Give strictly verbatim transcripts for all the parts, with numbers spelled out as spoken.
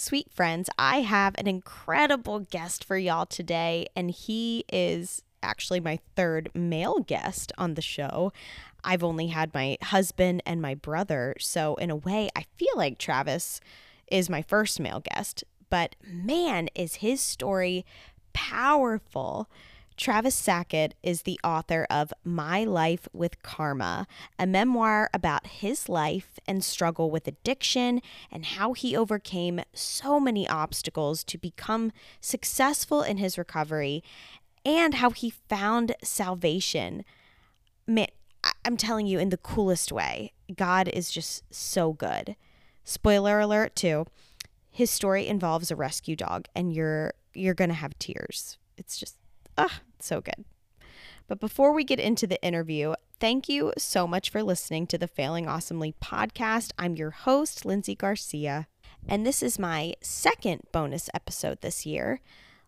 Sweet friends, I have an incredible guest for y'all today, and he is actually my third male guest on the show. I've only had my husband and my brother, so in a way, I feel like Travis is my first male guest, but man, is his story powerful. Travis Sackett is the author of My Life with Karma, a memoir about his life and struggle with addiction and how he overcame so many obstacles to become successful in his recovery and how he found salvation. Man, I'm telling you, in the coolest way, God is just so good. Spoiler alert too, his story involves a rescue dog and you're you're going to have tears. It's just Ah, so good. But before we get into the interview, thank you so much for listening to the Failing Awesomely podcast. I'm your host, Lindsay Garcia, and this is my second bonus episode this year.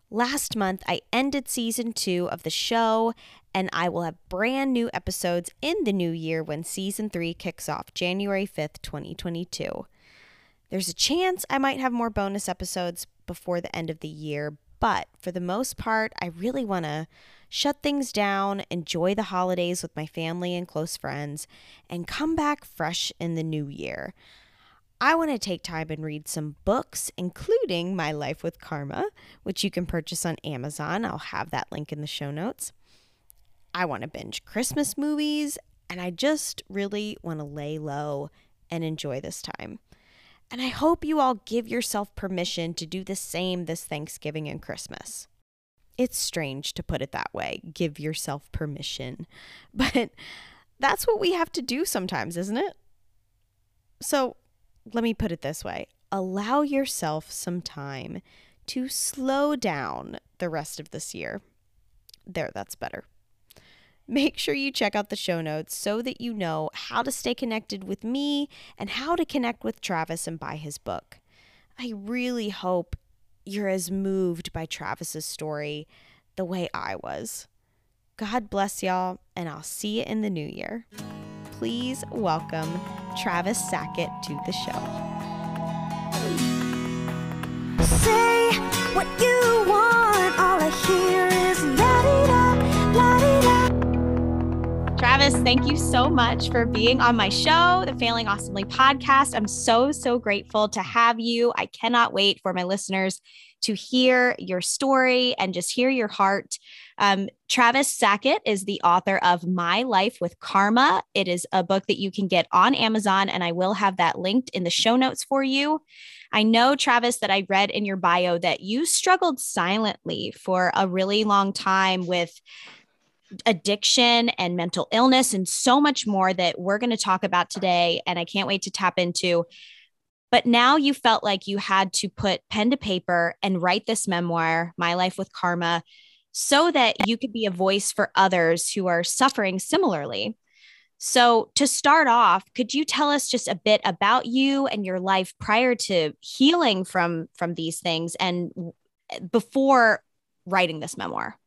Last month, I ended season two of the show, and I will have brand new episodes in the new year when season three kicks off January fifth, twenty twenty-two. There's a chance I might have more bonus episodes before the end of the year, but for the most part, I really want to shut things down, enjoy the holidays with my family and close friends, and come back fresh in the new year. I want to take time and read some books, including My Life with Karma, which you can purchase on Amazon. I'll have that link in the show notes. I want to binge Christmas movies, and I just really want to lay low and enjoy this time. And I hope you all give yourself permission to do the same this Thanksgiving and Christmas. It's strange to put it that way, give yourself permission, but that's what we have to do sometimes, isn't it? So let me put it this way. Allow yourself some time to slow down the rest of this year. There, that's better. Make sure you check out the show notes so that you know how to stay connected with me and how to connect with Travis and buy his book. I really hope you're as moved by Travis's story the way I was. God bless y'all, and I'll see you in the new year. Please welcome Travis Sackett to the show. Say what you want, all I hear is la-dee-da, la-dee-da. Travis, thank you so much for being on my show, the Failing Awesomely podcast. I'm so, so grateful to have you. I cannot wait for my listeners to hear your story and just hear your heart. Um, Travis Sackett is the author of My Life with Karma. It is a book that you can get on Amazon, and I will have that linked in the show notes for you. I know, Travis, that I read in your bio that you struggled silently for a really long time with addiction and mental illness and so much more that we're going to talk about today. And I can't wait to tap into, but now you felt like you had to put pen to paper and write this memoir, My Life with Karma, so that you could be a voice for others who are suffering similarly. So to start off, could you tell us just a bit about you and your life prior to healing from, from these things and before writing this memoir?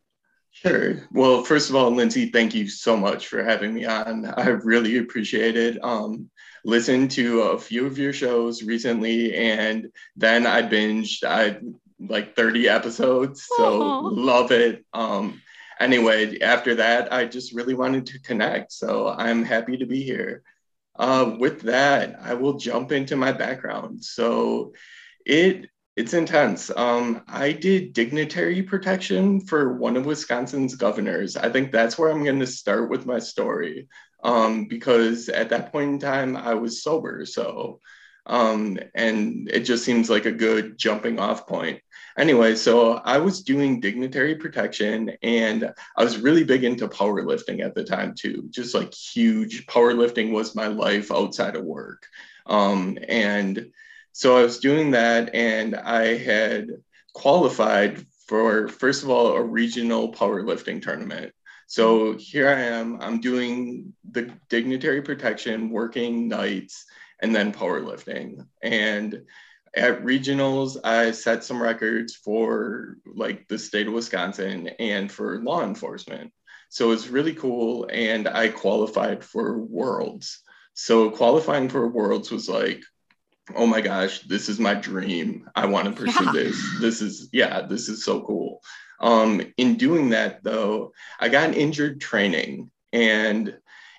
Sure. Well, first of all, Lindsay, thank you so much for having me on. I really appreciate it. Um, listened to a few of your shows recently, and then I binged I like thirty episodes. So Aww. Love it. Um, anyway, after that, I just really wanted to connect. So I'm happy to be here. Uh, with that, I will jump into my background. So it It's intense. Um, I did dignitary protection for one of Wisconsin's governors. I think that's where I'm going to start with my story, um, because at that point in time, I was sober. So, um, and it just seems like a good jumping off point. Anyway, so I was doing dignitary protection, and I was really big into powerlifting at the time too. Just like huge powerlifting was my life outside of work. Um, and So I was doing that, and I had qualified for, first of all, a regional powerlifting tournament. So here I am, I'm doing the dignitary protection, working nights, and then powerlifting. And at regionals, I set some records for like the state of Wisconsin and for law enforcement. So it's really cool. And I qualified for Worlds. So qualifying for Worlds was like oh my gosh, this is my dream. I want to pursue yeah. this. This is, yeah, this is so cool. Um, in doing that, though, I got injured training, and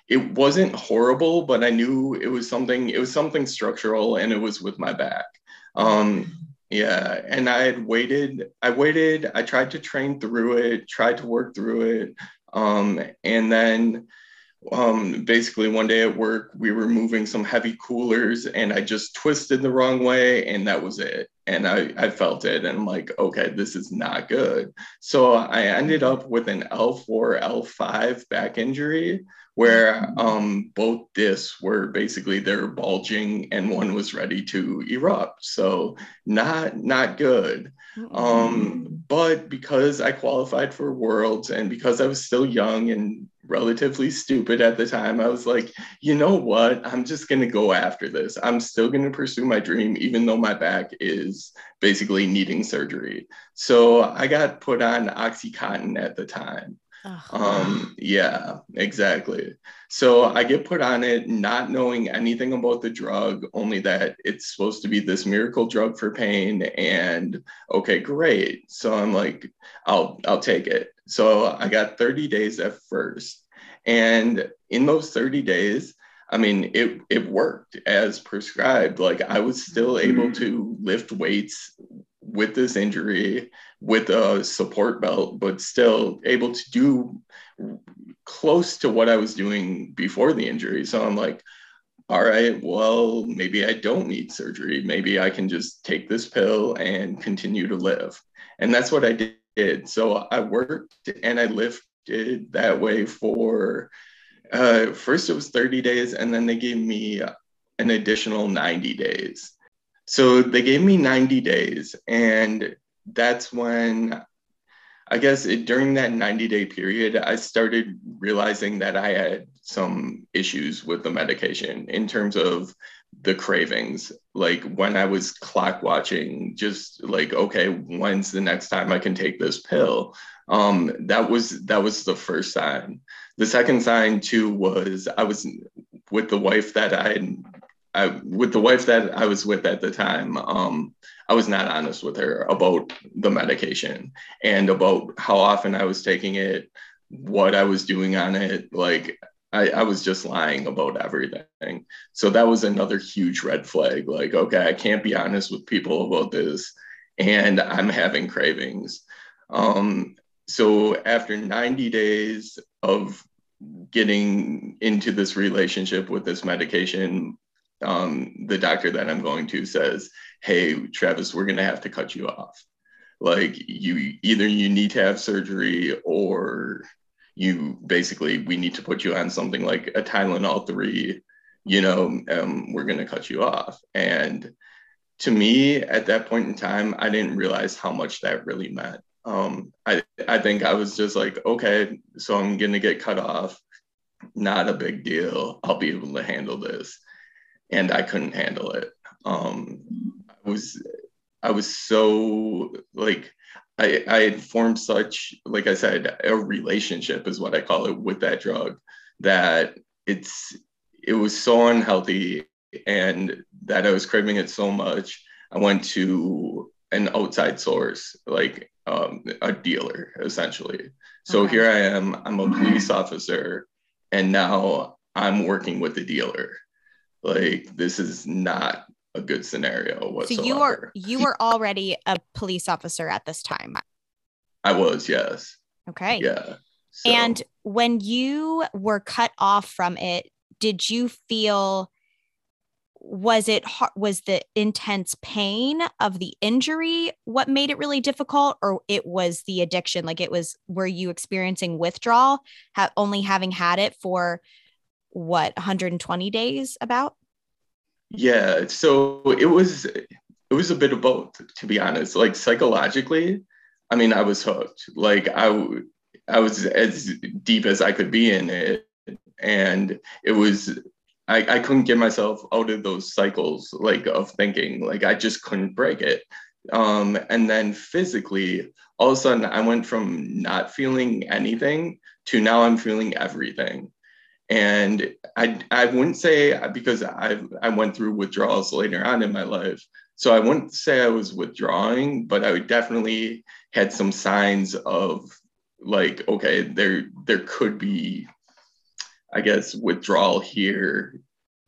it wasn't horrible, but I knew it was something, it was something structural, and it was with my back. Um, yeah. And I had waited, I waited, I tried to train through it, tried to work through it. Um, and then Um, basically one day at work, we were moving some heavy coolers, and I just twisted the wrong way, and that was it. And I, I felt it, and I'm like, okay, this is not good. So I ended up with an L four, L five back injury, where um, both discs were basically, they were bulging, and one was ready to erupt. So not, not good. Um, but because I qualified for Worlds, and because I was still young and relatively stupid at the time, I was like, you know what, I'm just going to go after this. I'm still going to pursue my dream, even though my back is basically needing surgery. So I got put on Oxycontin at the time. Uh-huh. Um, yeah, exactly. So I get put on it, not knowing anything about the drug, only that it's supposed to be this miracle drug for pain. And okay, great. So I'm like, I'll, I'll take it. So I got thirty days at first. And in those thirty days, I mean, it, it worked as prescribed. Like, I was still mm-hmm. able to lift weights with this injury, with a support belt, but still able to do close to what I was doing before the injury. So I'm like, all right, well, maybe I don't need surgery. Maybe I can just take this pill and continue to live. And that's what I did. So I worked and I lifted that way for, uh, first it was thirty days, and then they gave me an additional ninety days. So they gave me ninety days, and that's when, I guess it, during that ninety day period, I started realizing that I had some issues with the medication in terms of the cravings. Like, when I was clock watching, just like, okay, when's the next time I can take this pill? Um, that was, that was the first sign. The second sign too was I was with the wife that I had I, with the wife that I was with at the time, um, I was not honest with her about the medication and about how often I was taking it, what I was doing on it. Like, I, I was just lying about everything. So that was another huge red flag. Like, okay, I can't be honest with people about this, and I'm having cravings. Um, so after ninety days of getting into this relationship with this medication, um, the doctor that I'm going to says, hey, Travis, we're going to have to cut you off. Like, you either you need to have surgery, or you basically, we need to put you on something like a Tylenol three, you know, um, we're going to cut you off. And to me at that point in time, I didn't realize how much that really meant. Um, I, I think I was just like, okay, so I'm going to get cut off. Not a big deal. I'll be able to handle this. And I couldn't handle it. Um, I was, I was so like, I, I had formed such, like I said, a relationship is what I call it with that drug, that it's, it was so unhealthy, and that I was craving it so much. I went to an outside source, like um, a dealer, essentially. So okay. Here I am, I'm a police officer, and now I'm working with the dealer. Like, this is not a good scenario whatsoever. So you were, you were already a police officer at this time? I was, yes. Okay. Yeah. So. And when you were cut off from it, did you feel, was it, was the intense pain of the injury what made it really difficult, or it was the addiction? Like, it was, were you experiencing withdrawal, ha- only having had it for what, one hundred twenty days about? Yeah. So it was, it was a bit of both, to be honest. Like, psychologically, I mean, I was hooked. Like, I, I was as deep as I could be in it. And it was, I, I couldn't get myself out of those cycles, like, of thinking. Like, I just couldn't break it. Um, and then physically, all of a sudden I went from not feeling anything to now I'm feeling everything. And I I wouldn't say, because I I went through withdrawals later on in my life, so I wouldn't say I was withdrawing, but I definitely had some signs of like, okay, there there could be, I guess, withdrawal here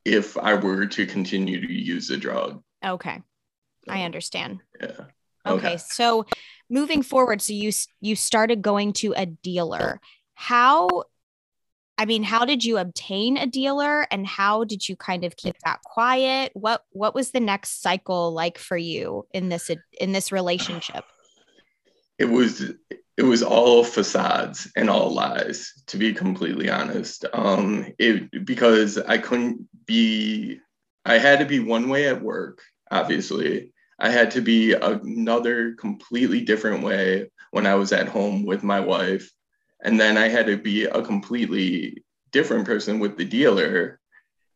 if I were to continue to use the drug. Okay, I understand. Yeah. Okay, okay. So moving forward, so you you started going to a dealer. How? I mean, how did you obtain a dealer, and how did you kind of keep that quiet? What what was the next cycle like for you in this in this relationship? It was it was all facades and all lies, to be completely honest. Um, it because I couldn't be, I had to be one way at work, obviously. I had to be another completely different way when I was at home with my wife. And then I had to be a completely different person with the dealer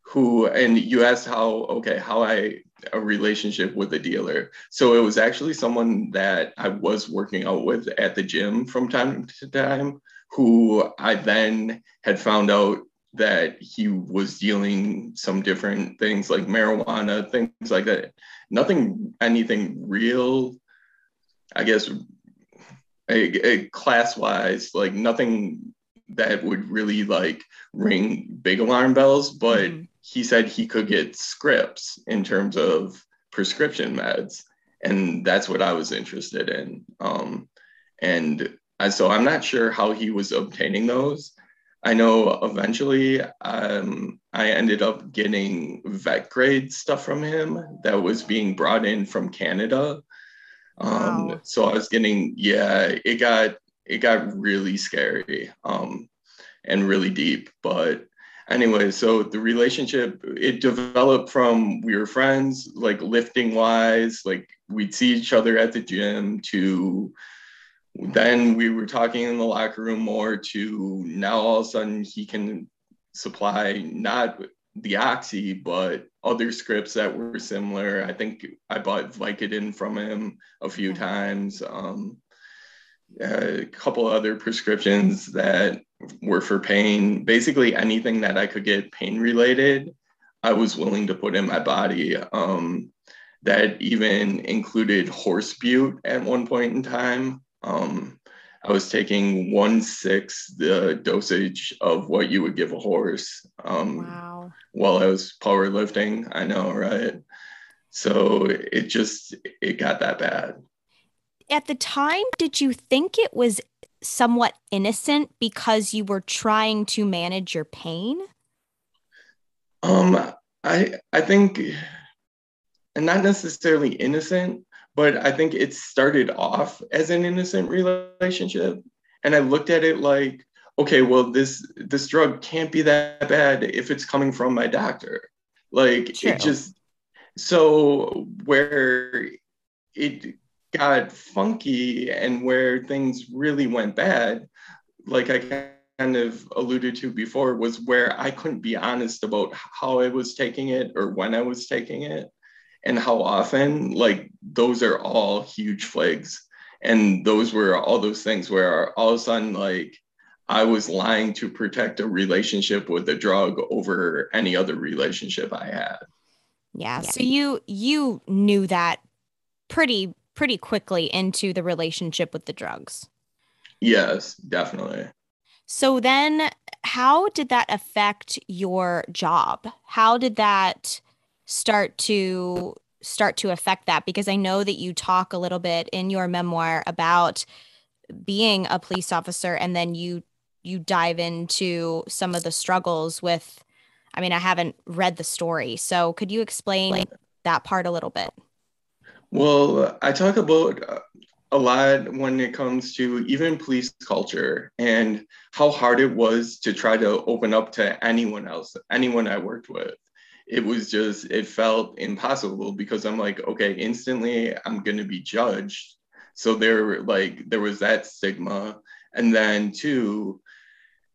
who, and you asked how, okay, how I, a relationship with the dealer. So it was actually someone that I was working out with at the gym from time to time, who I then had found out that he was dealing some different things like marijuana, things like that. Nothing, anything real, I guess, A, a class-wise, like nothing that would really like ring big alarm bells, but mm-hmm. he said he could get scripts in terms of prescription meds, and that's what I was interested in. Um, and I, so I'm not sure how he was obtaining those. I know eventually um, I ended up getting vet grade stuff from him that was being brought in from Canada. Um, wow. So I was getting, yeah, it got, it got really scary, um, and really deep, but anyway, so the relationship, it developed from, we were friends, like lifting wise, like we'd see each other at the gym, to then we were talking in the locker room more, to now all of a sudden he can supply not the Oxy, but other scripts that were similar. I think I bought Vicodin from him a few times, um, a couple other prescriptions that were for pain. Basically anything that I could get pain related, I was willing to put in my body. Um, that even included horse butte at one point in time. Um, I was taking one sixth the dosage of what you would give a horse. Um, wow. While I was powerlifting. I know, right? So it just, it got that bad. At the time, did you think it was somewhat innocent because you were trying to manage your pain? Um, I, I think, and not necessarily innocent, but I think it started off as an innocent relationship. And I looked at it like, okay, well, this this drug can't be that bad if it's coming from my doctor. Like, true. It just, so where it got funky and where things really went bad, like I kind of alluded to before, was where I couldn't be honest about how I was taking it or when I was taking it. And how often, like, those are all huge flags. And those were all those things where all of a sudden, like, I was lying to protect a relationship with a drug over any other relationship I had. Yeah. So you, you knew that pretty, pretty quickly into the relationship with the drugs. Yes, definitely. So then how did that affect your job? How did that start to start to affect that? Because I know that you talk a little bit in your memoir about being a police officer, and then you you dive into some of the struggles with, I mean, I haven't read the story, so could you explain that part a little bit? Well, I talk about a lot when it comes to even police culture and how hard it was to try to open up to anyone else, anyone I worked with. It was just, it felt impossible because I'm like, okay, instantly I'm going to be judged. So there, like, there was that stigma. And then too,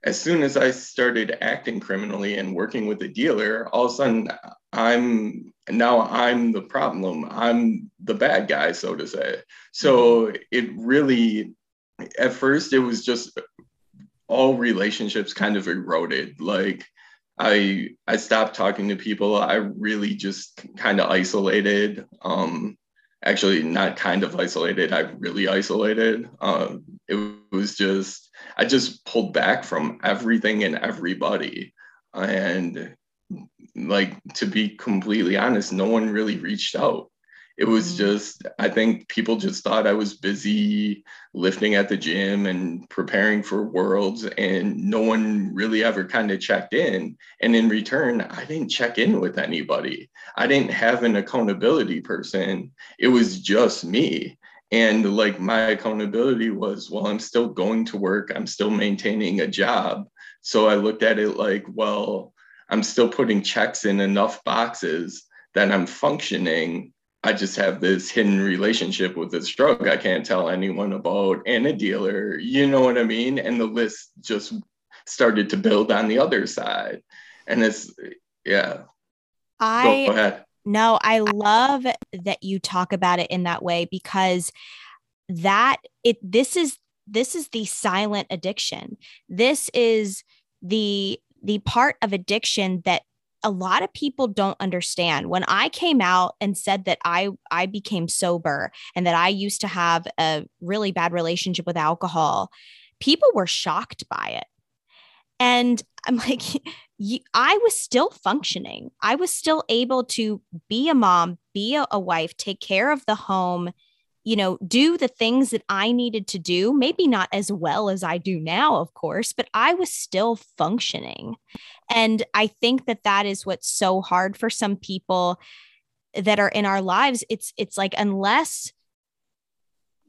as soon as I started acting criminally and working with a dealer, all of a sudden I'm, now I'm the problem. I'm the bad guy, so to say. So it really, at first it was just all relationships kind of eroded. Like, I I stopped talking to people. I really just kind of isolated. Um, actually, not kind of isolated. I really isolated. Um, it was just, I just pulled back from everything and everybody. And like, to be completely honest, no one really reached out. It was just, I think people just thought I was busy lifting at the gym and preparing for worlds, and no one really ever kind of checked in. And in return, I didn't check in with anybody. I didn't have an accountability person. It was just me. And like, my accountability was, well, I'm still going to work. I'm still maintaining a job. So I looked at it like, well, I'm still putting checks in enough boxes that I'm functioning. I just have this hidden relationship with this drug I can't tell anyone about, and a dealer, you know what I mean? And the list just started to build on the other side. And it's, yeah. I, Go ahead. No, I love that you talk about it in that way, because that it, this is, this is the silent addiction. This is the, the part of addiction that a lot of people don't understand. When I came out and said that I, I became sober and that I used to have a really bad relationship with alcohol, people were shocked by it. And I'm like, I was still functioning. I was still able to be a mom, be a, a wife, take care of the home, you know, do the things that I needed to do, maybe not as well as I do now, of course, but I was still functioning. And I think that that is what's so hard for some people that are in our lives. It's, it's like, unless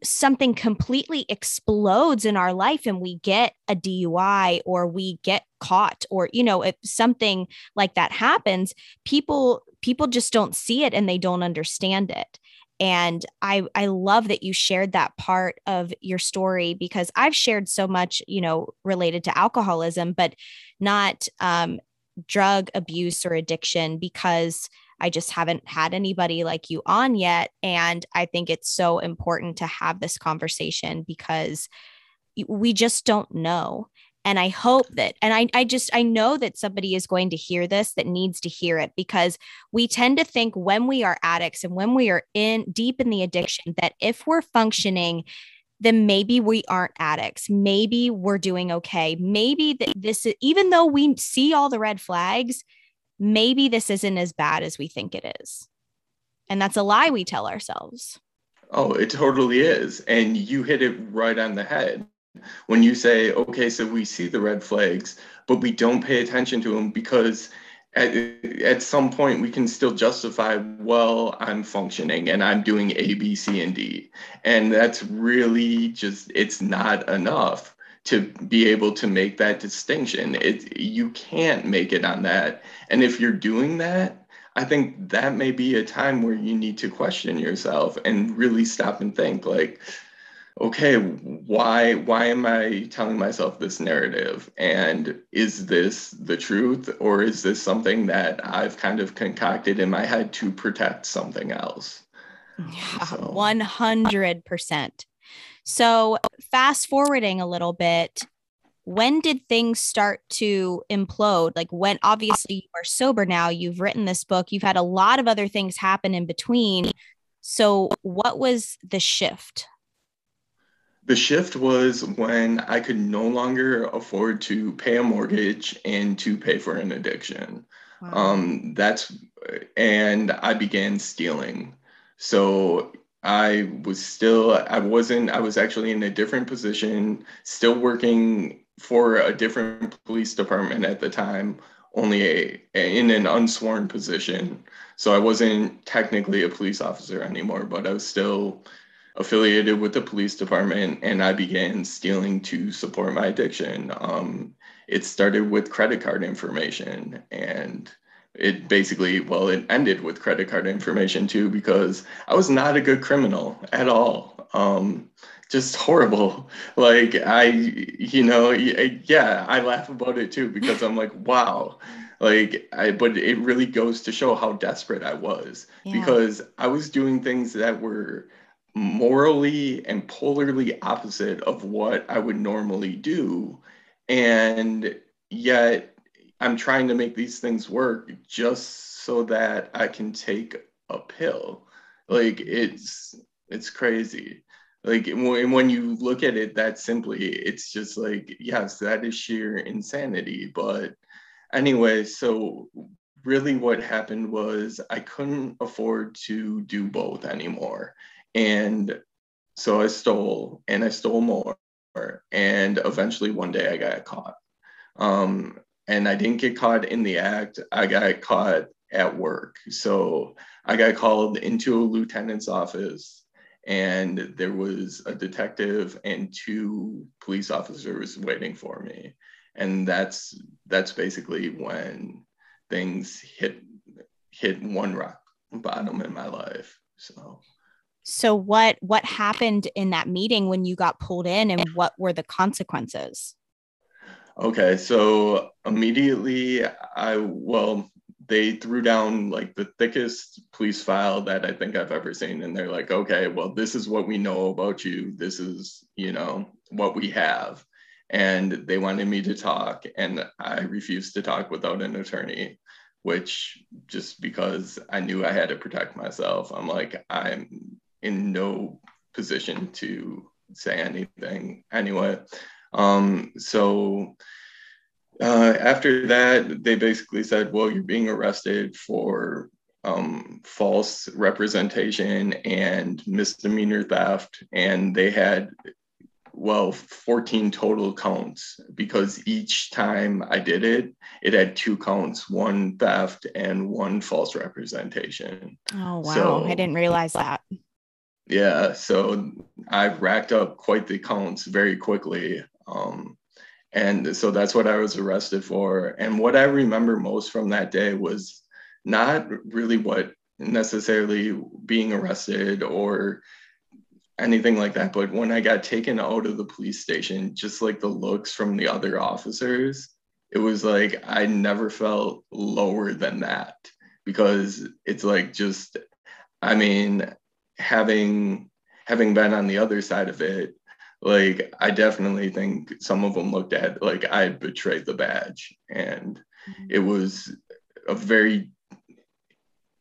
something completely explodes in our life and we get a D U I or we get caught, or, you know, if something like that happens, people, people just don't see it and they don't understand it. And I, I love that you shared that part of your story, because I've shared so much, you know, related to alcoholism, but not um, drug abuse or addiction, because I just haven't had anybody like you on yet. And I think it's so important to have this conversation, because we just don't know. And I hope that, and I, I just, I know that somebody is going to hear this that needs to hear it, because we tend to think when we are addicts and when we are in deep in the addiction, that if we're functioning, then maybe we aren't addicts. Maybe we're doing okay. Maybe that this is, even though we see all the red flags, maybe this isn't as bad as we think it is. And that's a lie we tell ourselves. Oh, it totally is. And you hit it right on the head. When you say, okay, so we see the red flags, but we don't pay attention to them, because at, at some point we can still justify, well, I'm functioning and I'm doing A, B, C, and D. And that's really just, it's not enough to be able to make that distinction. It, you can't make it on that. And if you're doing that, I think that may be a time where you need to question yourself and really stop and think, like, okay, why why am I telling myself this narrative? And is this the truth, or is this something that I've kind of concocted in my head to protect something else? Yeah, so. one hundred percent. So fast forwarding a little bit, when did things start to implode? Like, when obviously you are sober now, you've written this book, you've had a lot of other things happen in between. So what was the shift? The shift was when I could no longer afford to pay a mortgage and to pay for an addiction. Wow. Um, that's, and I began stealing. So I was still, I wasn't, I was actually in a different position, still working for a different police department at the time, only a, in an unsworn position. So I wasn't technically a police officer anymore, but I was still affiliated with the police department, and I began stealing to support my addiction. Um, it started with credit card information, and it basically, well, it ended with credit card information too, because I was not a good criminal at all. Um, just horrible. Like I, you know, yeah, I laugh about it too, because I'm like, wow. Like, I, but it really goes to show how desperate I was, yeah. Because I was doing things that were morally and polarly opposite of what I would normally do. And yet, I'm trying to make these things work just so that I can take a pill. Like, it's, it's crazy. Like, and when you look at it that simply, it's just like, yes, that is sheer insanity. But anyway, so really what happened was I couldn't afford to do both anymore. And so I stole and I stole more. And eventually one day I got caught. Um, and I didn't get caught in the act. I got caught at work. So I got called into a lieutenant's office, and there was a detective and two police officers waiting for me. And that's that's basically when things hit hit one rock bottom in my life. So So what what happened in that meeting when you got pulled in, and what were the consequences? Okay, so immediately I, well, they threw down like the thickest police file that I think I've ever seen. And they're like, okay, well, this is what we know about you. This is, you know, what we have. And they wanted me to talk, and I refused to talk without an attorney, which, just because I knew I had to protect myself. I'm like, I'm in no position to say anything anyway. Um, so uh, after that, they basically said, well, you're being arrested for um, false representation and misdemeanor theft. And they had, well, fourteen total counts, because each time I did it, it had two counts, one theft and one false representation. Oh, wow. So, I didn't realize that. Yeah. So I've racked up quite the counts very quickly. Um, and so that's what I was arrested for. And what I remember most from that day was not really what necessarily being arrested or anything like that, but when I got taken out of the police station, just like the looks from the other officers, it was like, I never felt lower than that, because it's like, just, I mean, having, having been on the other side of it, like, I definitely think some of them looked at, like, I betrayed the badge. And it was a very,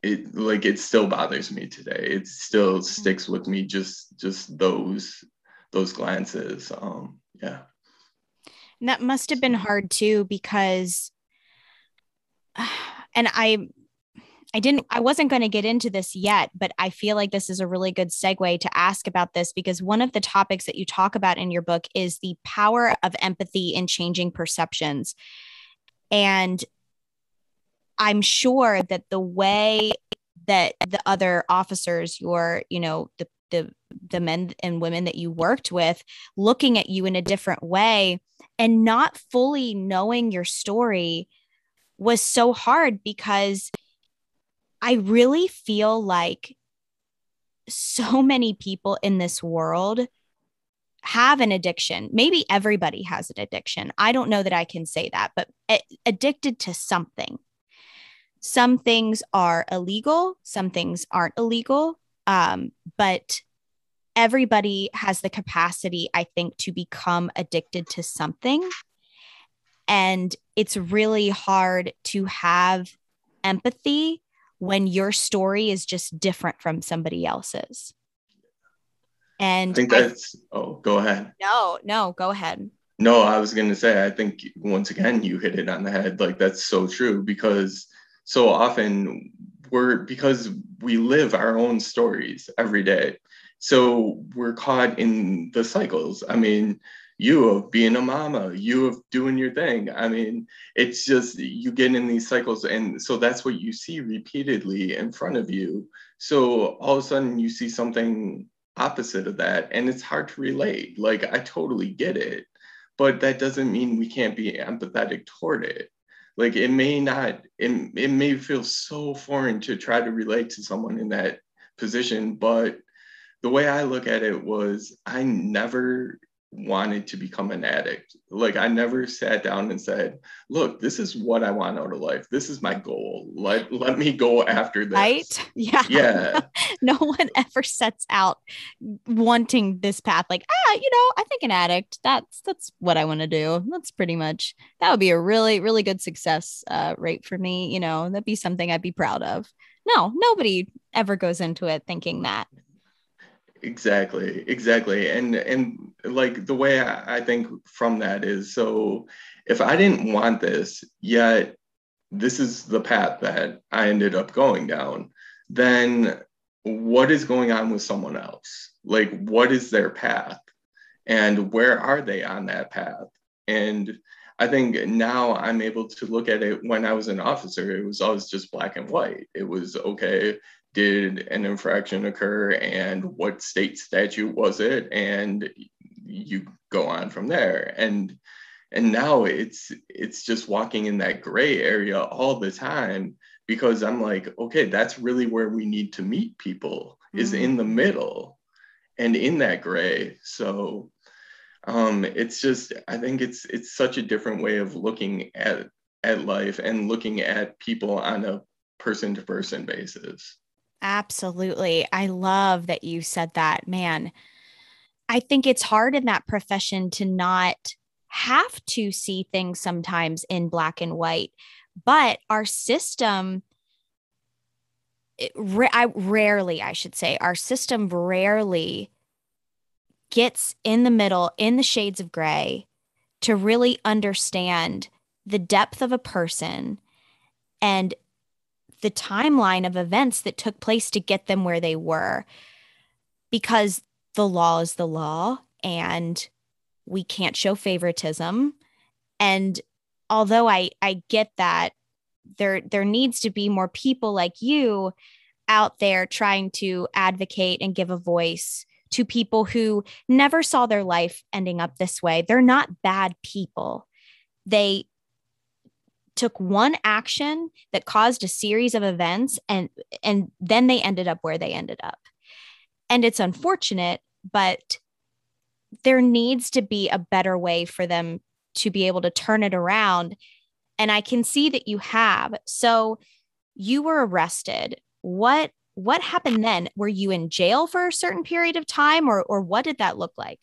it, like, it still bothers me today. It still sticks with me, just, just those, those glances. Um, yeah. And that must have been hard too, because, and I, I didn't, I wasn't going to get into this yet, but I feel like this is a really good segue to ask about this, because one of the topics that you talk about in your book is the power of empathy in changing perceptions. And I'm sure that the way that the other officers, your, you know, the, the, the men and women that you worked with, looking at you in a different way and not fully knowing your story was so hard, because I really feel like so many people in this world have an addiction. Maybe everybody has an addiction. I don't know that I can say that, but addicted to something. Some things are illegal, some things aren't illegal, um, but everybody has the capacity, I think, to become addicted to something. And it's really hard to have empathy when your story is just different from somebody else's. And I think that's, I, oh, go ahead. No, no, go ahead. No, I was going to say, I think once again, you hit it on the head. Like, that's so true, because so often we're, because we live our own stories every day. So we're caught in the cycles. I mean, you of being a mama, you of doing your thing. I mean, it's just, you get in these cycles. And so that's what you see repeatedly in front of you. So all of a sudden you see something opposite of that, and it's hard to relate. Like, I totally get it, but that doesn't mean we can't be empathetic toward it. Like, it may not, it, it may feel so foreign to try to relate to someone in that position, but the way I look at it was, I never wanted to become an addict. Like, I never sat down and said, look, this is what I want out of life. This is my goal. Let, let me go after this. Right? Yeah. Yeah. No one ever sets out wanting this path. Like, ah, you know, I think an addict, that's, that's what I want to do. That's pretty much, that would be a really, really good success uh, rate for me. You know, that'd be something I'd be proud of. No, nobody ever goes into it thinking that. Exactly. Exactly. And, and like the way I, I think from that is, so if I didn't want this, yet this is the path that I ended up going down, then what is going on with someone else? Like, what is their path and where are they on that path? And I think now I'm able to look at it. When I was an officer, it was always just black and white. It was, okay, did an infraction occur and what state statute was it? And you go on from there. And, and now it's, it's just walking in that gray area all the time, because I'm like, okay, that's really where we need to meet people, mm-hmm. is in the middle and in that gray. So um, it's just, I think it's, it's such a different way of looking at, at life and looking at people on a person to person basis. Absolutely. I love that you said that, man. I think it's hard in that profession to not have to see things sometimes in black and white, but our system, it, I, rarely, I should say, our system rarely gets in the middle, in the shades of gray, to really understand the depth of a person and the timeline of events that took place to get them where they were, because the law is the law and we can't show favoritism. And although I, I get that there, there needs to be more people like you out there trying to advocate and give a voice to people who never saw their life ending up this way. They're not bad people. They took one action that caused a series of events, and and then they ended up where they ended up. And it's unfortunate, but there needs to be a better way for them to be able to turn it around. And I can see that you have. So you were arrested. What what happened then? Were you in jail for a certain period of time, or or what did that look like?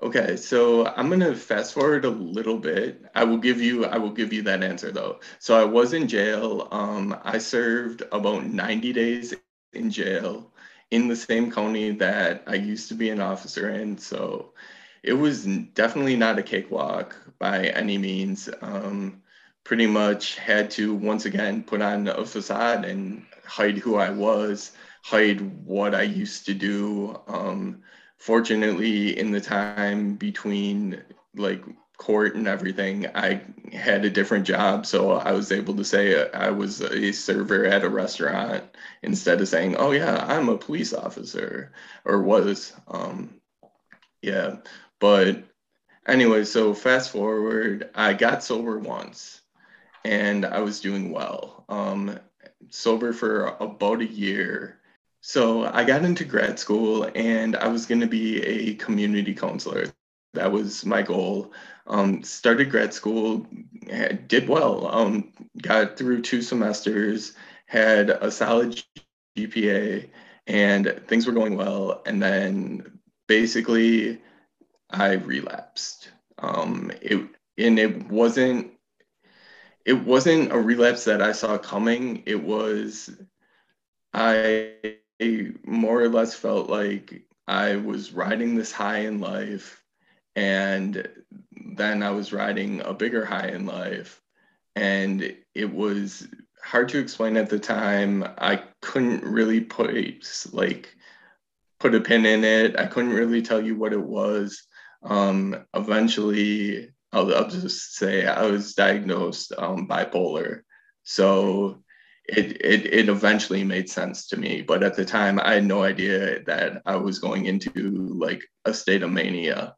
Okay, so I'm going to fast forward a little bit. I will give you I will give you that answer, though. So I was in jail. Um, I served about ninety days in jail in the same county that I used to be an officer in. So it was definitely not a cakewalk by any means. Um, pretty much had to, once again, put on a facade and hide who I was, hide what I used to do. Um, Fortunately, in the time between like court and everything, I had a different job. So I was able to say I was a server at a restaurant instead of saying, oh, yeah, I'm a police officer, or was. Um, yeah. But anyway, so fast forward, I got sober once and I was doing well. Um, sober for about a year. So I got into grad school and I was going to be a community counselor. That was my goal. Um, started grad school, did well, um, got through two semesters, had a solid G P A, and things were going well. And then basically I relapsed. Um, it, and it wasn't, it wasn't a relapse that I saw coming. It was, I... I more or less felt like I was riding this high in life, and then I was riding a bigger high in life. And it was hard to explain at the time. I couldn't really put like put a pin in it. I couldn't really tell you what it was. Um, eventually, I'll, I'll just say I was diagnosed um, bipolar. So It, it it eventually made sense to me. But at the time, I had no idea that I was going into like a state of mania.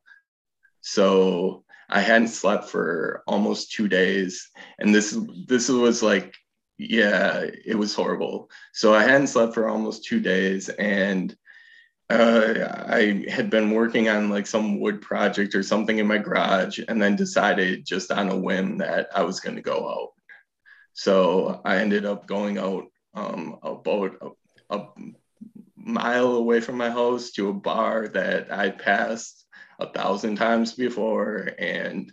So I hadn't slept for almost two days. And this, this was like, yeah, it was horrible. So I hadn't slept for almost two days. And Uh, I had been working on like some wood project or something in my garage, and then decided just on a whim that I was going to go out. So I ended up going out um, about a, a mile away from my house to a bar that I passed a thousand times before, and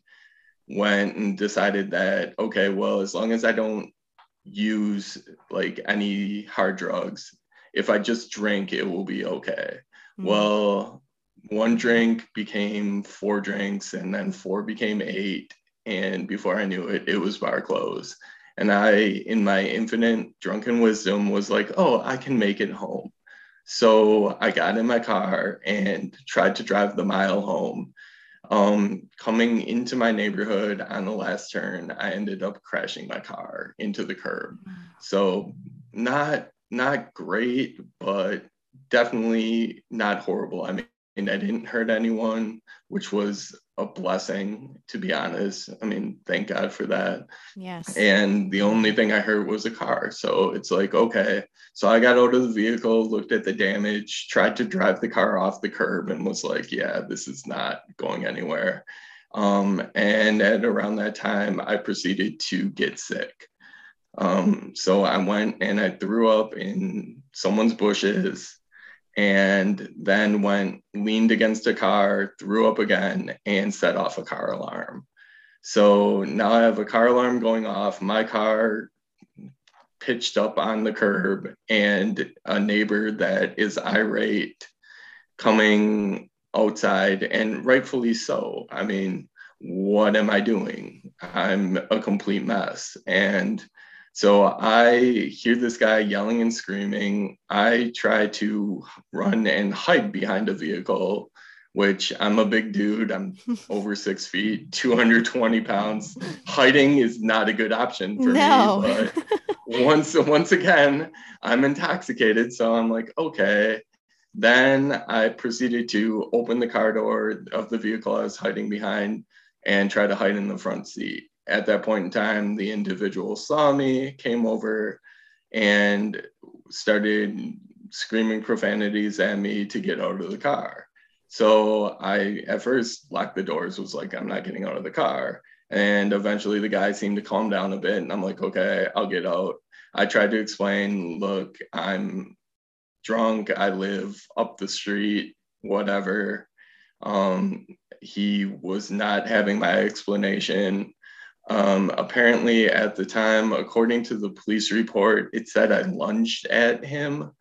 went and decided that, okay, well, as long as I don't use like any hard drugs, if I just drink, it will be okay. Mm-hmm. Well, one drink became four drinks, and then four became eight. And before I knew it, it was bar close. And I, in my infinite drunken wisdom, was like, oh, I can make it home. So I got in my car and tried to drive the mile home. Um, coming into my neighborhood on the last turn, I ended up crashing my car into the curb. Mm-hmm. So not... not great, but definitely not horrible. I mean, I didn't hurt anyone, which was a blessing, to be honest. I mean, thank God for that. Yes. And the only thing I hurt was a car. So it's like, okay. So I got out of the vehicle, looked at the damage, tried to drive the car off the curb, and was like, yeah, this is not going anywhere. Um, and at around that time, I proceeded to get sick. Um, so I went and I threw up in someone's bushes, and then went, leaned against a car, threw up again, and set off a car alarm. So now I have a car alarm going off. My car pitched up on the curb, and a neighbor that is irate coming outside, and rightfully so. I mean, what am I doing? I'm a complete mess. And so I hear this guy yelling and screaming. I try to run and hide behind a vehicle, which I'm a big dude. I'm over six feet, two hundred twenty pounds. Hiding is not a good option for no. me. But once, once again, I'm intoxicated. So I'm like, okay. Then I proceeded to open the car door of the vehicle I was hiding behind and try to hide in the front seat. At that point in time, the individual saw me, came over, and started screaming profanities at me to get out of the car. So I, at first, locked the doors, was like, I'm not getting out of the car. And eventually the guy seemed to calm down a bit, and I'm like, okay, I'll get out. I tried to explain, look, I'm drunk, I live up the street, whatever. Um, he was not having my explanation. Um, apparently at the time, according to the police report, it said I lunged at him.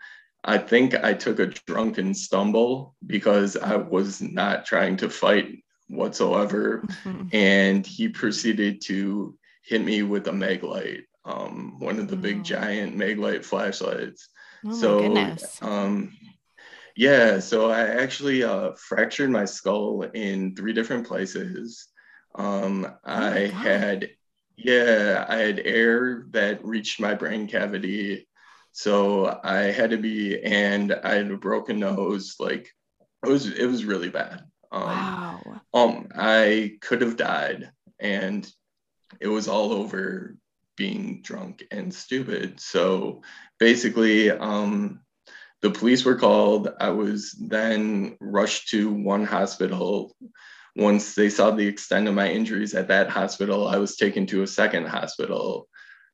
I think I took a drunken stumble because I was not trying to fight whatsoever. Mm-hmm. And he proceeded to hit me with a Meg Light, um, one of the oh. big giant Meg Light flashlights. Oh so, my goodness. um, yeah, so I actually, uh, fractured my skull in three different places. Um, I oh had, yeah, I had air that reached my brain cavity. So I had to be, and I had a broken nose. Like it was, it was really bad. Um, wow. um, I could have died, and it was all over being drunk and stupid. So basically, um, the police were called. I was then rushed to one hospital. Once they saw the extent of my injuries at that hospital, I was taken to a second hospital.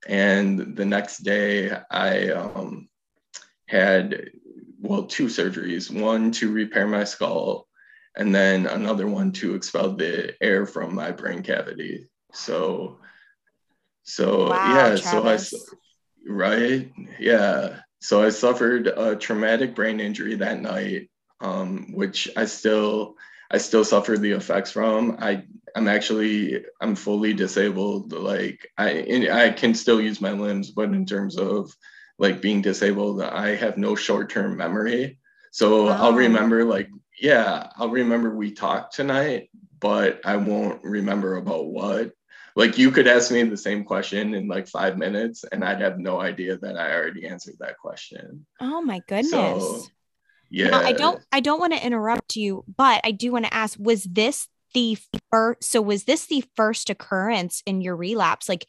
And the next day I um, had, well, two surgeries, one to repair my skull, and then another one to expel the air from my brain cavity. So, so wow, yeah, Travis. so I, right? Yeah. So I suffered a traumatic brain injury that night, um, which I still... I still suffer the effects from. I, I'm actually, I'm fully disabled. Like I, I can still use my limbs, but in terms of like being disabled, I have no short-term memory. So wow. I'll remember like, yeah, I'll remember we talked tonight, but I won't remember about what. Like you could ask me the same question in like five minutes and I'd have no idea that I already answered that question. Oh my goodness. So, yeah. Now, I don't, I don't want to interrupt you, but I do want to ask, was this the first, so was this the first occurrence in your relapse? Like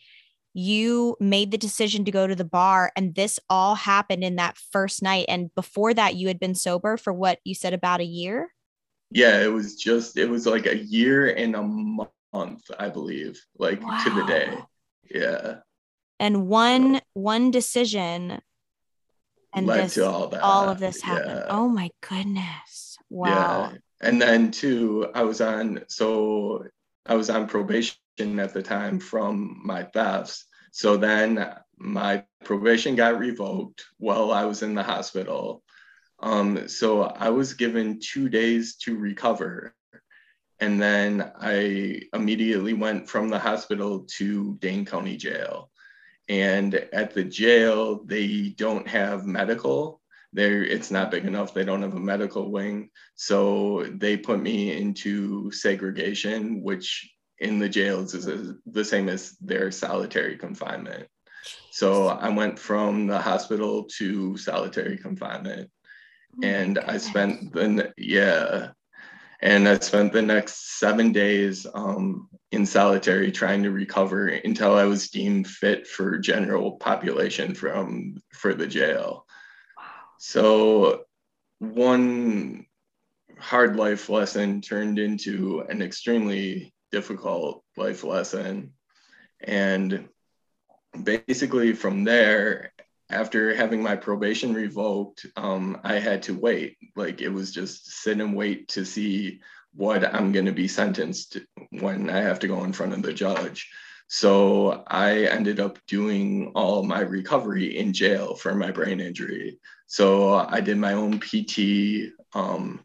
you made the decision to go to the bar, and this all happened in that first night. And before that, you had been sober for what you said, about a year? Yeah, it was just, it was like a year and a month, I believe, like wow. to the day. Yeah. And one, one decision and led this, to all that. All of this happened. Yeah. Oh my goodness. Wow. Yeah. And then too, I was on, so I was on probation at the time from my thefts. So then my probation got revoked while I was in the hospital. Um, so I was given two days to recover. And then I immediately went from the hospital to Dane County Jail. And at the jail, they don't have medical. They're, it's not big enough. They don't have a medical wing. So they put me into segregation, which in the jails is a, the same as their solitary confinement. So I went from the hospital to solitary confinement. Oh and I spent the, yeah. And I spent the next seven days um, in solitary trying to recover until I was deemed fit for general population from, for the jail. So one hard life lesson turned into an extremely difficult life lesson. And basically from there, after having my probation revoked, um, I had to wait. Like it was just sit and wait to see what I'm going to be sentenced when I have to go in front of the judge. So I ended up doing all my recovery in jail for my brain injury. So I did my own P T, um,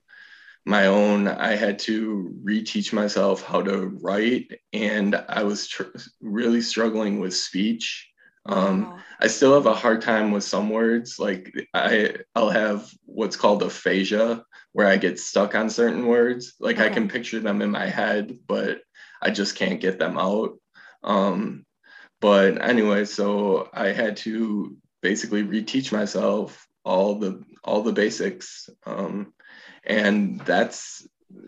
my own, I had to reteach myself how to write, and I was tr- really struggling with speech. Um, wow. I still have a hard time with some words. Like I, I'll have what's called aphasia, where I get stuck on certain words. Like okay. I can picture them in my head, but I just can't get them out. Um, but anyway, so I had to basically reteach myself all the, all the basics. Um, and that's,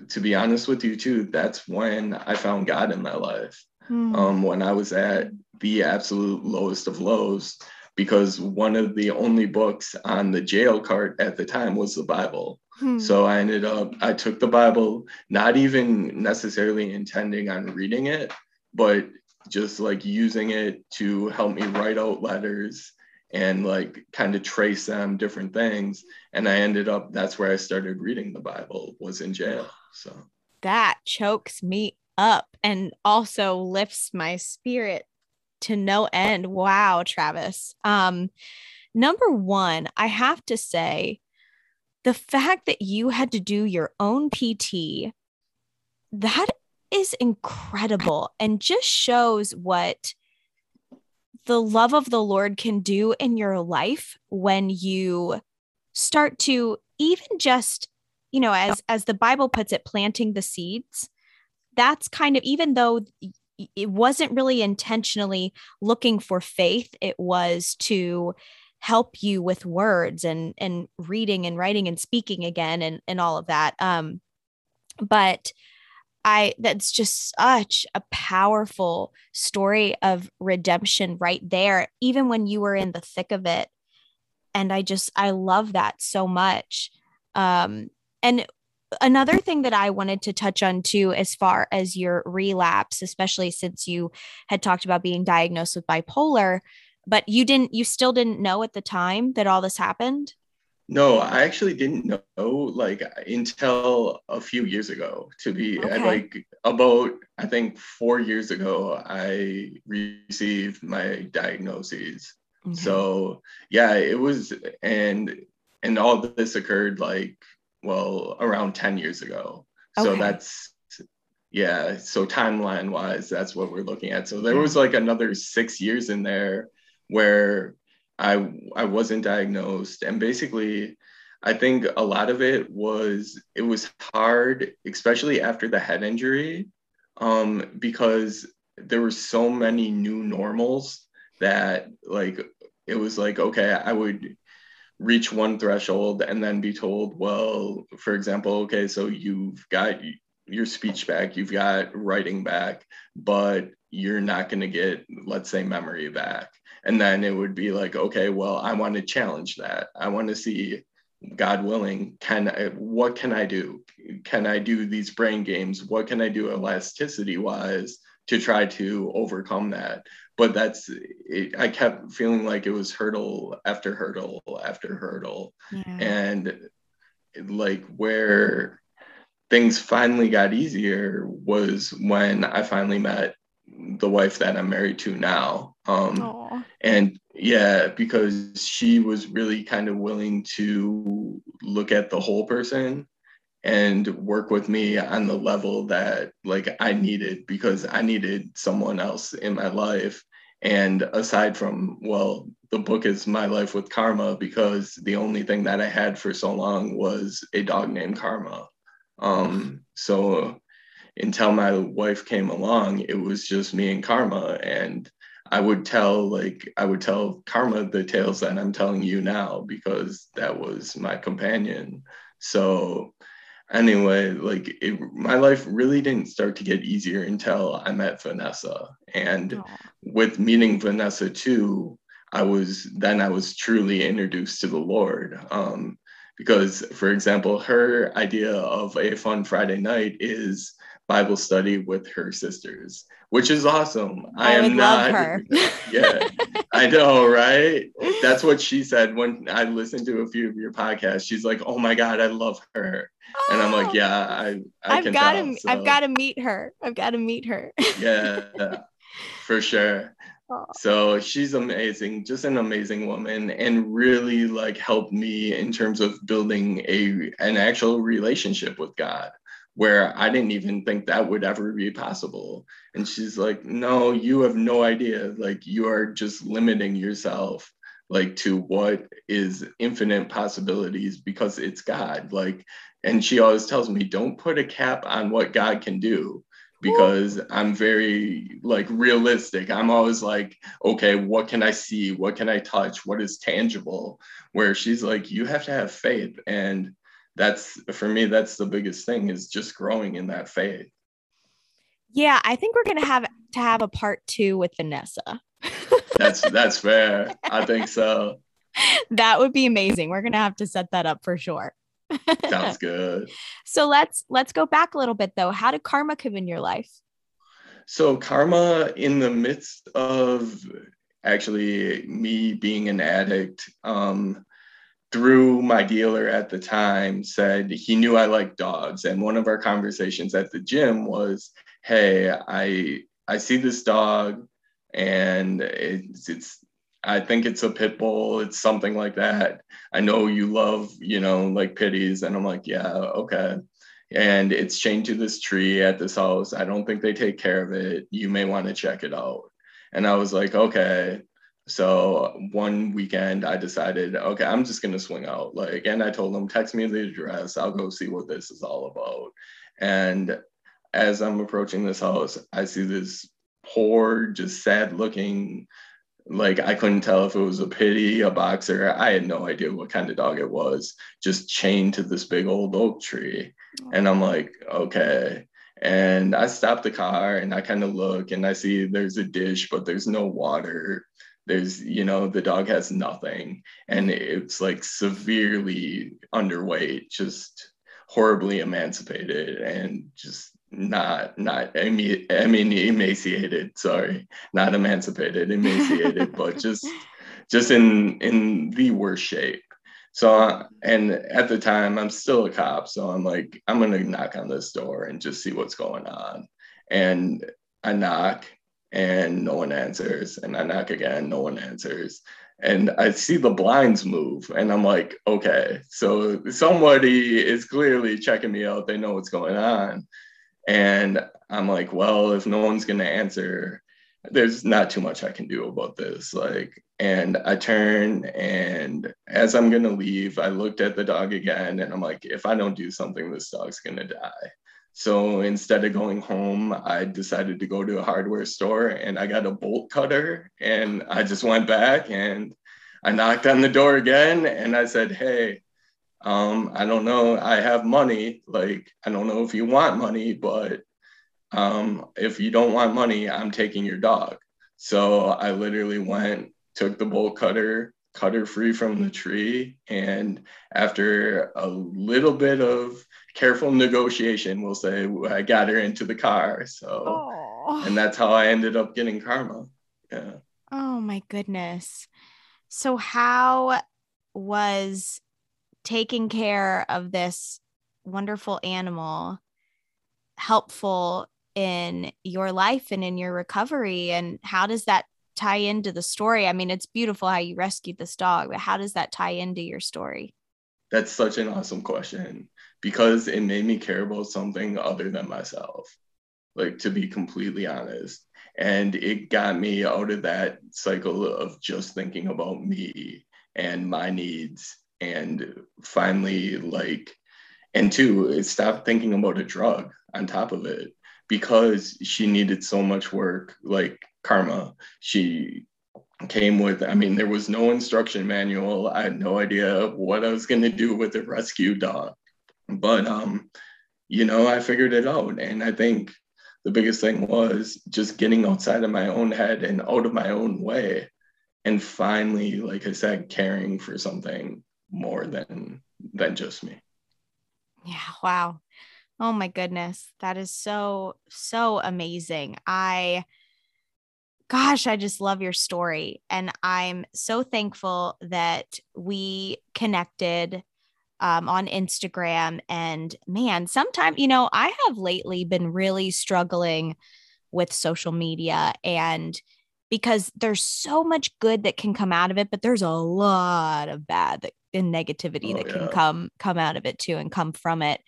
to be honest with you too, that's when I found God in my life. Mm. Um, when I was at the absolute lowest of lows, because one of the only books on the jail cart at the time was the Bible. Mm. So I ended up, I took the Bible, not even necessarily intending on reading it, but just like using it to help me write out letters and like kind of trace them, different things. And I ended up, that's where I started reading the Bible, was in jail. So that chokes me up and also lifts my spirit to no end. Wow, Travis. Um, number one, I have to say the fact that you had to do your own P T, that is incredible, and just shows what the love of the Lord can do in your life when you start to even just, you know, as, as the Bible puts it, planting the seeds. That's kind of, even though it wasn't really intentionally looking for faith, it was to help you with words and, and reading and writing and speaking again, and, and all of that. Um, but I, that's just such a powerful story of redemption right there, even when you were in the thick of it. And I just, I love that so much. Um, and another thing that I wanted to touch on too, as far as your relapse, especially since you had talked about being diagnosed with bipolar, but you didn't, you still didn't know at the time that all this happened? No, I actually didn't know, like, until a few years ago, to be okay. like about, I think four years ago, I received my diagnoses. Okay. So yeah, it was, and, and all this occurred like, well, around ten years ago. Okay. So that's, yeah. So timeline wise, that's what we're looking at. So there was like another six years in there where I, I wasn't diagnosed. And basically, I think a lot of it was, it was hard, especially after the head injury, um, because there were so many new normals that like, it was like, okay, I would reach one threshold and then be told, well, for example, okay, so you've got your speech back, you've got writing back, but you're not going to get, let's say, memory back. And then it would be like, okay, well, I want to challenge that. I want to see, God willing, can I, what can I do? Can I do these brain games? What can I do elasticity wise to try to overcome that? But that's, it, I kept feeling like it was hurdle after hurdle after hurdle. Yeah. And like where things finally got easier was when I finally met the wife that I'm married to now. Um, Aww. And yeah, because she was really kind of willing to look at the whole person and work with me on the level that like I needed, because I needed someone else in my life. And aside from, well, the book is My Life with Karma, because the only thing that I had for so long was a dog named Karma. Um, so until my wife came along, it was just me and Karma. And I would tell, like, I would tell Karma the tales that I'm telling you now, because that was my companion. So anyway, like it, my life really didn't start to get easier until I met Vanessa. And Aww. With meeting Vanessa too, I was, then I was truly introduced to the Lord. Um, because for example, her idea of a fun Friday night is Bible study with her sisters, which is awesome. I, I am not, her. Yeah, I know, right? That's what she said when I listened to a few of your podcasts. She's like, "Oh my God, I love her," oh, and I'm like, "Yeah, I, I I've can got tell, to, so. I've got to meet her. I've got to meet her." Yeah, for sure. Oh. So she's amazing, just an amazing woman, and really like helped me in terms of building a an actual relationship with God, where I didn't even think that would ever be possible. And she's like, no, you have no idea. Like, you are just limiting yourself, like, to what is infinite possibilities, because it's God. Like, and she always tells me, don't put a cap on what God can do, because Ooh. I'm very, like, realistic. I'm always like, okay, what can I see? What can I touch? What is tangible? Where she's like, you have to have faith. And that's, for me, that's the biggest thing, is just growing in that faith. Yeah. I think we're going to have to have a part two with Vanessa. that's, that's fair. I think so. That would be amazing. We're going to have to set that up for sure. Sounds good. So let's, let's go back a little bit though. How did Karma come in your life? So Karma, in the midst of actually me being an addict, um, through my dealer at the time, said he knew I liked dogs. And one of our conversations at the gym was, hey, I I see this dog, and it's, it's I think it's a pit bull. It's something like that. I know you love, you know, like pitties. And I'm like, yeah, okay. And it's chained to this tree at this house. I don't think they take care of it. You may want to check it out. And I was like, okay. So one weekend I decided, okay, I'm just going to swing out. Like, and I told him, text me the address. I'll go see what this is all about. And as I'm approaching this house, I see this poor, just sad looking, like I couldn't tell if it was a pitty, a boxer. I had no idea what kind of dog it was, just chained to this big old oak tree. And I'm like, okay. And I stop the car and I kind of look, and I see there's a dish, but there's no water. There's, you know, the dog has nothing, and it's like severely underweight, just horribly emancipated, and just not, not, I mean, I mean, emaciated, sorry, not emancipated, emaciated, but just, just in, in the worst shape. So, and at the time I'm still a cop. So I'm like, I'm going to knock on this door and just see what's going on. And I knock, and no one answers, and I knock again, no one answers, and I see the blinds move, and I'm like, okay, so somebody is clearly checking me out, they know what's going on. And I'm like, well, if no one's gonna answer, there's not too much I can do about this, like. And I turn, and as I'm gonna leave, I looked at the dog again, and I'm like, if I don't do something, this dog's gonna die. So instead of going home, I decided to go to a hardware store, and I got a bolt cutter, and I just went back, and I knocked on the door again, and I said, hey, um, I don't know, I have money. Like, I don't know if you want money, but um, if you don't want money, I'm taking your dog. So I literally went, took the bowl cutter, cut her free from the tree. And after a little bit of careful negotiation, we'll say, I got her into the car. So, aww. And that's how I ended up getting Karma. Yeah. Oh my goodness. So how was taking care of this wonderful animal helpful in your life and in your recovery? And how does that tie into the story? I mean, it's beautiful how you rescued this dog, but how does that tie into your story? That's such an awesome question, because it made me care about something other than myself, like, to be completely honest. And it got me out of that cycle of just thinking about me and my needs. And finally, like, and two, it stopped thinking about a drug on top of it, because she needed so much work. Like Karma, she came with, I mean, there was no instruction manual. I had no idea what I was going to do with a rescue dog. But, um, you know, I figured it out. And I think the biggest thing was just getting outside of my own head and out of my own way. And finally, like I said, caring for something more than than just me. Yeah. Wow. Oh my goodness. That is so, so amazing. I, gosh, I just love your story. And I'm so thankful that we connected Um, on Instagram. And man, sometimes, you know, I have lately been really struggling with social media, and because there's so much good that can come out of it, but there's a lot of bad that, and negativity oh, that yeah. can come, come out of it too, and come from it.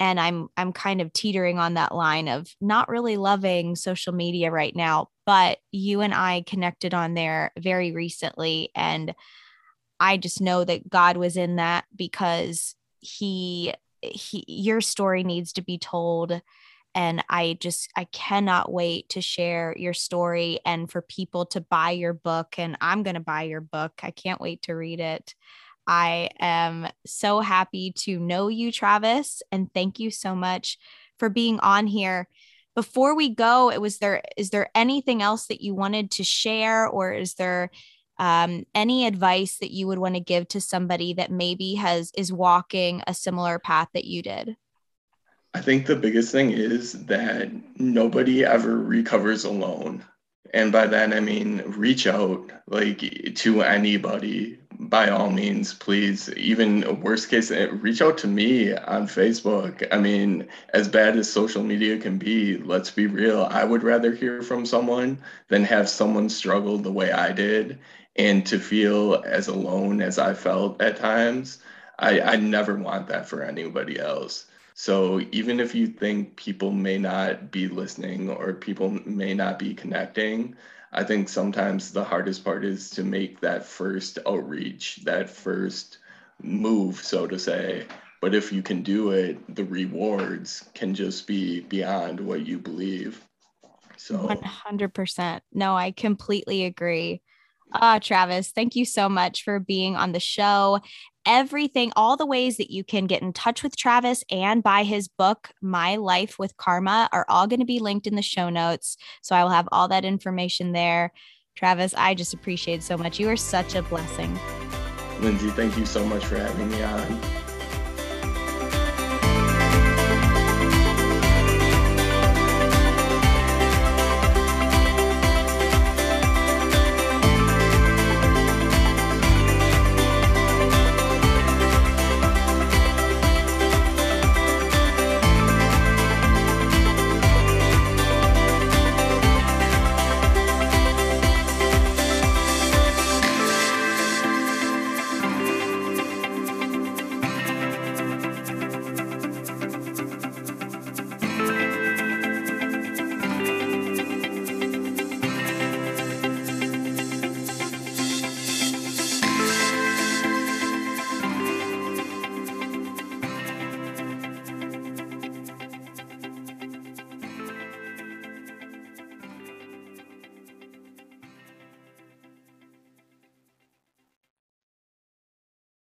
And I'm, I'm kind of teetering on that line of not really loving social media right now, but you and I connected on there very recently, and I just know that God was in that, because he, he, your story needs to be told. And I just, I cannot wait to share your story and for people to buy your book. And I'm going to buy your book. I can't wait to read it. I am so happy to know you, Travis. And thank you so much for being on here. Before we go, it was there, is there anything else that you wanted to share, or is there Um, any advice that you would want to give to somebody that maybe has is walking a similar path that you did? I think the biggest thing is that nobody ever recovers alone. And by that, I mean, reach out, like, to anybody, by all means, please. Even worst case, reach out to me on Facebook. I mean, as bad as social media can be, let's be real, I would rather hear from someone than have someone struggle the way I did, and to feel as alone as I felt at times. I, I never want that for anybody else. So even if you think people may not be listening or people may not be connecting, I think sometimes the hardest part is to make that first outreach, that first move, so to say. But if you can do it, the rewards can just be beyond what you believe. So one hundred percent. No, I completely agree. Ah, Travis, thank you so much for being on the show. Everything, all the ways that you can get in touch with Travis and buy his book, My Life with Karma, are all going to be linked in the show notes. So I will have all that information there. Travis, I just appreciate so much. You are such a blessing. Lindsay, thank you so much for having me on.